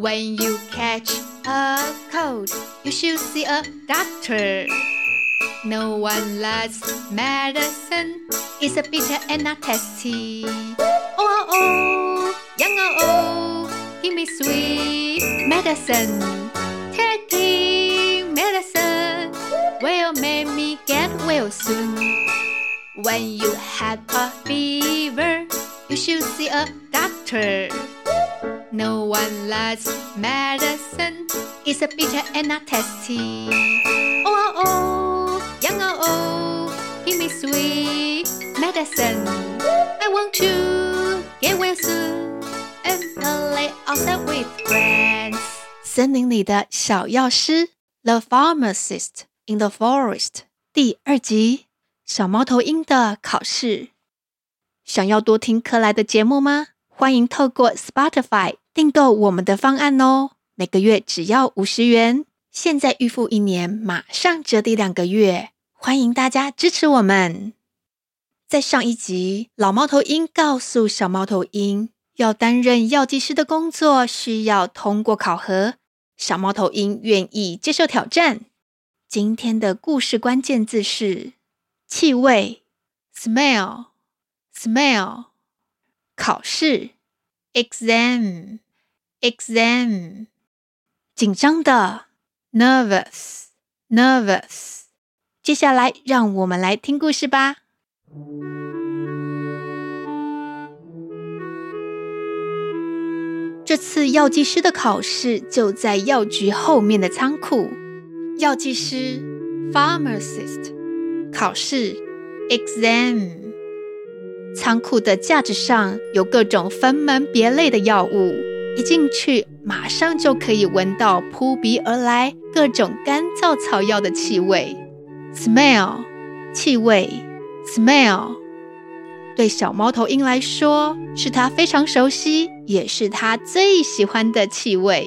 When you catch a cold, you should see a doctor. No one likes medicine. It's a bitter and not tasty. Oh, oh, oh, young, oh, oh, give me sweet medicine. Taking medicine will make me get well soon. When you have a fever, you should see a doctor.No one likes medicine. It's a bitter and not tasty. Oh, oh, oh, young, oh, oh, give me sweet medicine. I want to get well soon and play outside with friends. 森林里的小药师 The Pharmacist in the Forest 第二集，小猫头鹰的考试。想要多听克莱的节目吗？欢迎透过 Spotify订购我们的方案哦，每个月只要50元，现在预付1年，马上折抵2个月，欢迎大家支持我们。在上一集，老猫头鹰告诉小猫头鹰，要担任药剂师的工作需要通过考核，小猫头鹰愿意接受挑战。今天的故事关键字是气味 Smell 考试Exam 紧张的 Nervous 接下来让我们来听故事吧。这次药剂师的考试就在药局后面的仓库。药剂师 Pharmacist 考试 Exam仓库的架子上有各种分门别类的药物，一进去马上就可以闻到扑鼻而来各种干燥草药的气味。Smell 气味 Smell 对小猫头鹰来说是它非常熟悉，也是它最喜欢的气味。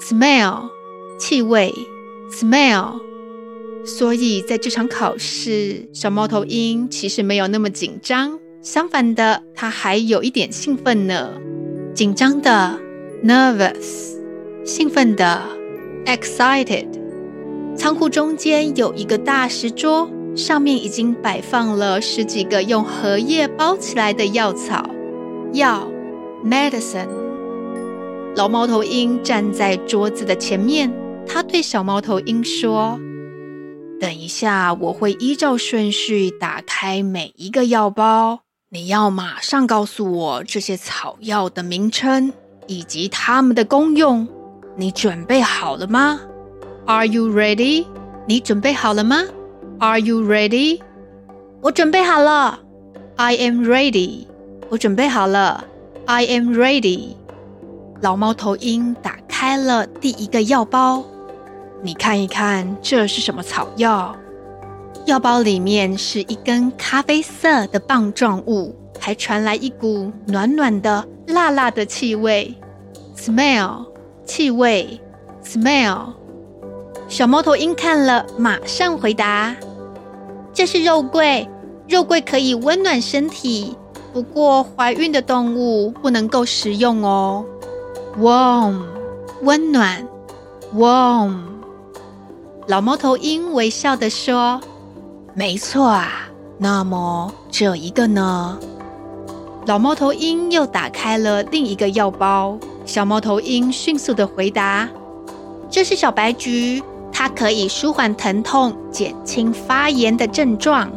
Smell 气味 Smell 所以在这场考试，小猫头鹰其实没有那么紧张，相反的，他还有一点兴奋呢。紧张的 Nervous 兴奋的 Excited 仓库中间有一个大石桌，上面已经摆放了10几个用荷叶包起来的药草。药 Medicine 老猫头鹰站在桌子的前面，他对小猫头鹰说，等一下我会依照顺序打开每一个药包，你要马上告诉我这些草药的名称以及它们的功用。你准备好了吗？ Are you ready? 你准备好了吗？ Are you ready? 我准备好了。 I am ready. 我准备好了。 I am ready. 老猫头鹰打开了第1个药包。你看一看这是什么草药。药包里面是一根咖啡色的棒状物，还传来一股暖暖的辣辣的气味。 Smell 气味 Smell 小猫头鹰看了马上回答，这是肉桂，肉桂可以温暖身体，不过怀孕的动物不能够食用哦。 Warm 温暖 Warm 老猫头鹰微笑地说，没错啊，那么这一个呢？老猫头鹰又打开了另1个药包，小猫头鹰迅速地回答，这是小白菊，它可以舒缓疼痛，减轻发炎的症状。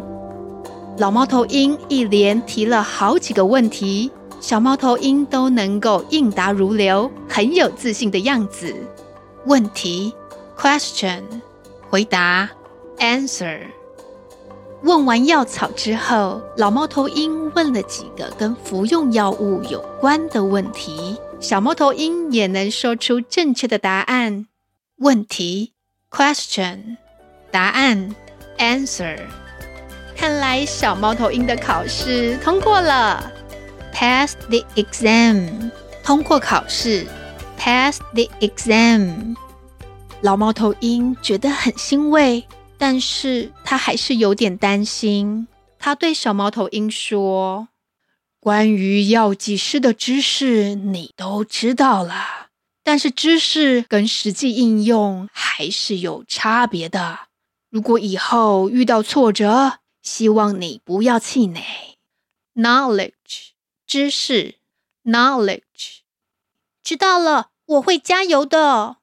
老猫头鹰一连提了好几个问题，小猫头鹰都能够应答如流，很有自信的样子。问题 Question 回答 Answer 问完药草之后，老猫头鹰问了几个跟服用药物有关的问题，小猫头鹰也能说出正确的答案。问题 Question 答案 Answer 看来小猫头鹰的考试通过了。 Pass the exam 通过考试Pass the exam 老猫头鹰觉得很欣慰，但是他还是有点担心。他对小猫头鹰说，关于药剂师的知识你都知道了，但是知识跟实际应用还是有差别的。如果以后遇到挫折，希望你不要气馁。Knowledge， 知识 ，knowledge， 知道了，我会加油的。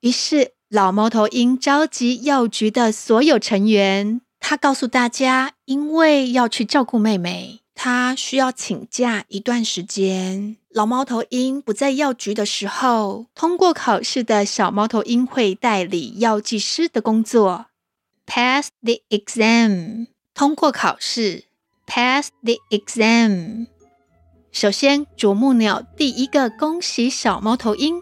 于是，老猫头鹰召集药局的所有成员，他告诉大家，因为要去照顾妹妹，他需要请假一段时间。老猫头鹰不在药局的时候，通过考试的小猫头鹰会代理药剂师的工作。Pass the exam， 通过考试。Pass the exam。 首先，啄木鸟第一个恭喜小猫头鹰，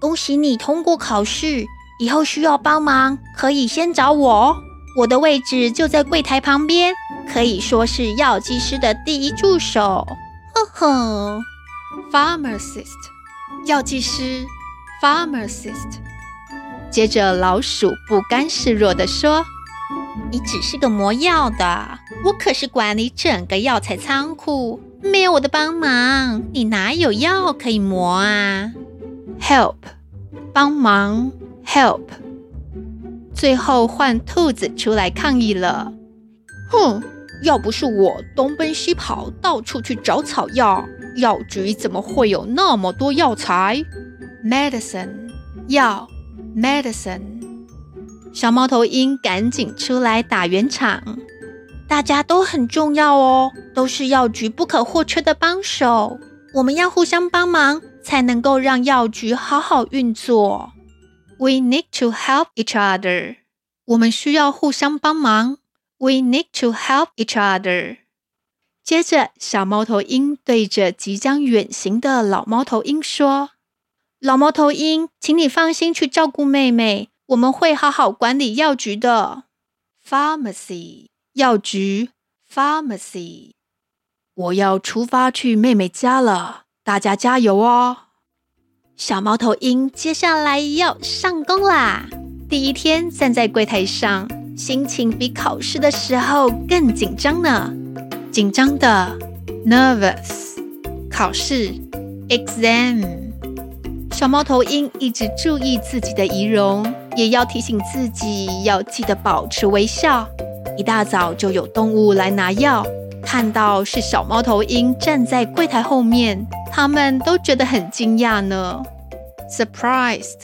恭喜你通过考试，以后需要帮忙可以先找我，我的位置就在柜台旁边，可以说是药剂师的第一助手。呵呵。 Pharmacist， 药剂师 Pharmacist。 接着老鼠不甘示弱地说，你只是个磨药的，我可是管理整个药材仓库，没有我的帮忙，你哪有药可以磨啊？ Help， 帮忙 Help。 最后换兔子出来抗议了，哼，要不是我东奔西跑到处去找草药，药局怎么会有那么多药材？ Medicine， 药 Medicine。 小猫头鹰赶紧出来打圆场，大家都很重要哦，都是药局不可或缺的帮手，我们要互相帮忙才能够让药局好好运作。 We need to help each other， 我们需要互相帮忙。We need to help each other。 接着小猫头鹰对着即将远行的老猫头鹰说，老猫头鹰，请你放心去照顾妹妹，我们会好好管理药局的。 Pharmacy， 药局 Pharmacy。 我要出发去妹妹家了，大家加油哦。小猫头鹰接下来要上工啦。第一天站在柜台上，心情比考试的时候更紧张呢。紧张的 nervous， 考试 exam。 小猫头鹰一直注意自己的仪容，也要提醒自己要记得保持微笑。一大早就有动物来拿药，看到是小猫头鹰站在柜台后面，他们都觉得很惊讶呢。 surprised，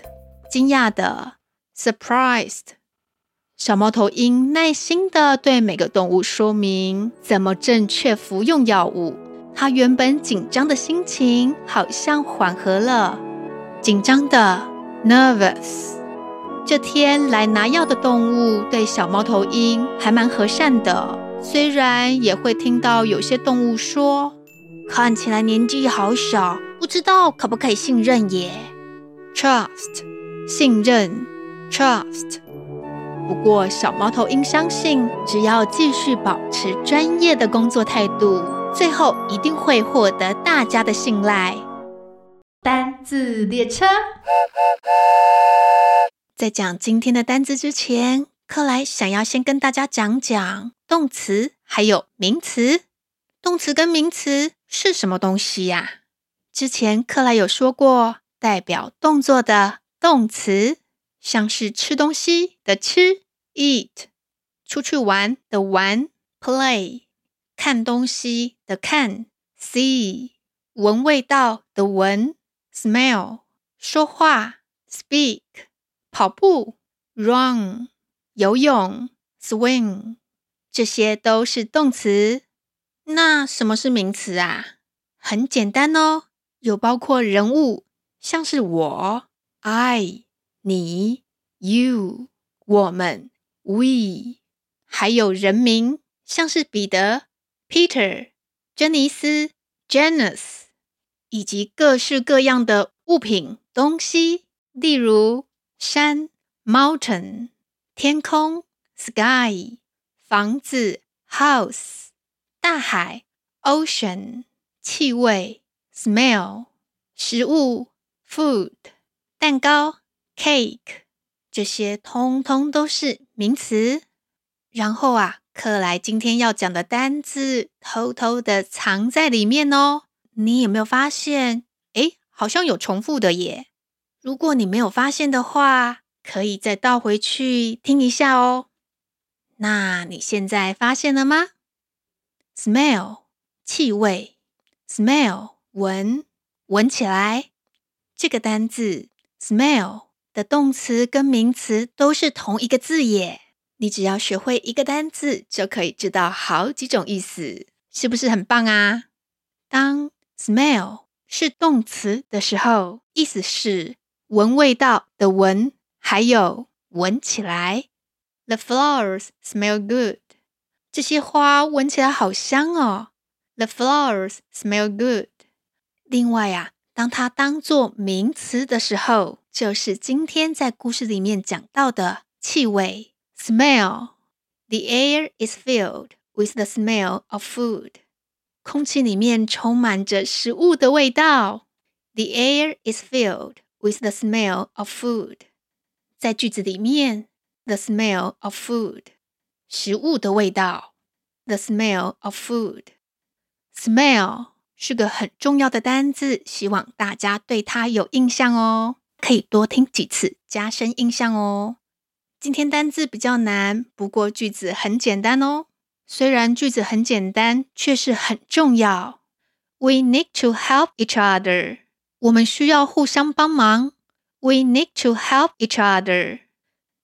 惊讶的 surprised。小猫头鹰耐心地对每个动物说明怎么正确服用药物，它原本紧张的心情好像缓和了。紧张的 nervous。 这天来拿药的动物对小猫头鹰还蛮和善的，虽然也会听到有些动物说，看起来年纪好小，不知道可不可以信任耶。 Trust， 信任 Trust。不过小猫头鹰相信，只要继续保持专业的工作态度，最后一定会获得大家的信赖。单字列车。在讲今天的单字之前，克莱想要先跟大家讲讲动词还有名词。动词跟名词是什么东西呀？之前克莱有说过，代表动作的动词，像是吃东西的吃 eat， 出去玩的玩 play， 看东西的看 see， 闻味道的闻 smell， 说话 speak， 跑步 run， 游泳 swim， 这些都是动词。那什么是名词啊？很简单哦，有包括人物，像是我 I，你 you， 我们 we， 还有人名，像是彼得 Peter， 珍妮斯 Janice， 以及各式各样的物品东西，例如山 Mountain， 天空 Sky， 房子 House， 大海 Ocean， 气味 Smell， 食物 Food， 蛋糕cake， 这些通通都是名词。然后啊，克莱今天要讲的单字偷偷的藏在里面哦。你有没有发现，诶，好像有重复的耶。如果你没有发现的话，可以再倒回去听一下哦。那你现在发现了吗？ Smell 气味， Smell 闻，闻起来。这个单字 Smell 的动词跟名词都是同一个字耶。你只要学会一个单字，就可以知道好几种意思，是不是很棒啊？当 smell 是动词的时候，意思是闻味道的闻，还有闻起来。 The flowers smell good. 这些花闻起来好香哦。 The flowers smell good. 另外啊，当它当作名词的时候，就是今天在故事里面讲到的气味 smell. The air is filled with the smell of food. 空气里面充满着食物的味道。 The air is filled with the smell of food. 在句子里面 the smell of food. 食物的味道 the smell of food. Smell是个很重要的单字，希望大家对它有印象哦，可以多听几次加深印象哦。今天单字比较难，不过句子很简单哦。虽然句子很简单，却是很重要。We need to help each other. 我们需要互相帮忙。We need to help each other.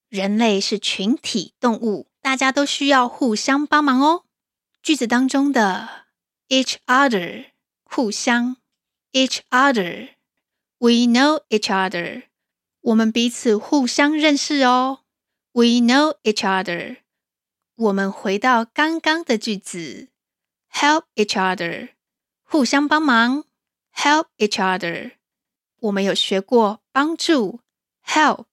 人类是群体动物，大家都需要互相帮忙哦。句子当中的 each other互相 each other. We know each other. 我们彼此互相认识哦。We know each other. 我们回到刚刚的句子 help each other. 互相帮忙 help each other. 我们有学过帮助 help.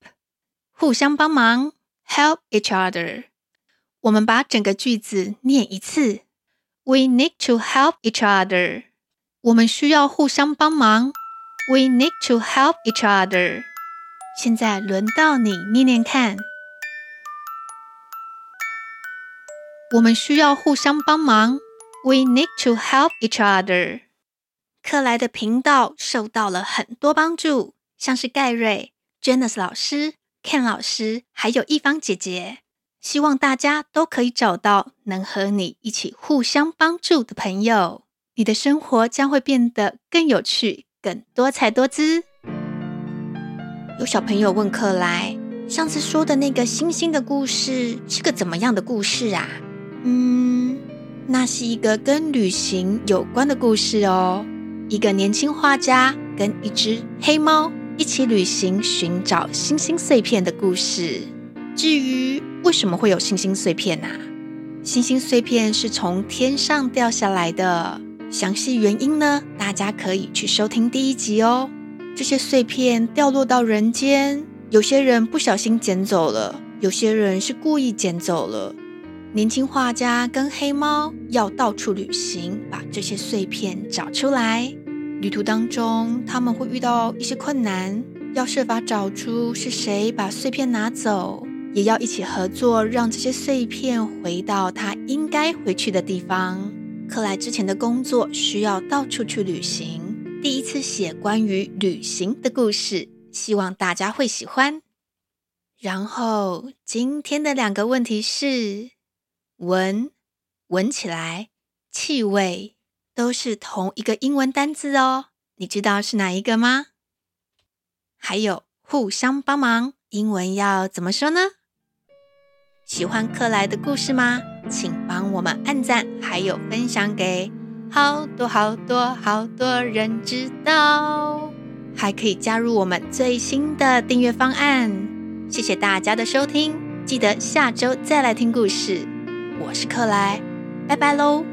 互相帮忙 help each other. 我们把整个句子念一次 We need to help each other.我们需要互相帮忙 We need to help each other. 现在轮到你念念看。我们需要互相帮忙 We need to help each other. 克莱的频道受到了很多帮助，像是盖瑞、Janice 老师、Ken 老师，还有一方姐姐。希望大家都可以找到能和你一起互相帮助的朋友。你的生活将会变得更有趣，更多彩多姿。有小朋友问克莱，上次说的那个星星的故事是个怎么样的故事啊？那是一个跟旅行有关的故事哦。一个年轻画家跟一只黑猫一起旅行，寻找星星碎片的故事。至于为什么会有星星碎片啊？星星碎片是从天上掉下来的。详细原因呢，大家可以去收听第一集哦。这些碎片掉落到人间，有些人不小心捡走了，有些人是故意捡走了。年轻画家跟黑猫要到处旅行，把这些碎片找出来。旅途当中，他们会遇到一些困难，要设法找出是谁把碎片拿走，也要一起合作，让这些碎片回到它应该回去的地方。克莱之前的工作需要到处去旅行，第一次写关于旅行的故事，希望大家会喜欢。然后今天的两个问题是闻，闻起来，气味，都是同一个英文单字哦，你知道是哪一个吗？还有互相帮忙，英文要怎么说呢？喜欢克莱的故事吗？请帮我们按赞，还有分享给好多好多好多人知道，还可以加入我们最新的订阅方案。谢谢大家的收听，记得下周再来听故事。我是克莱，拜拜喽。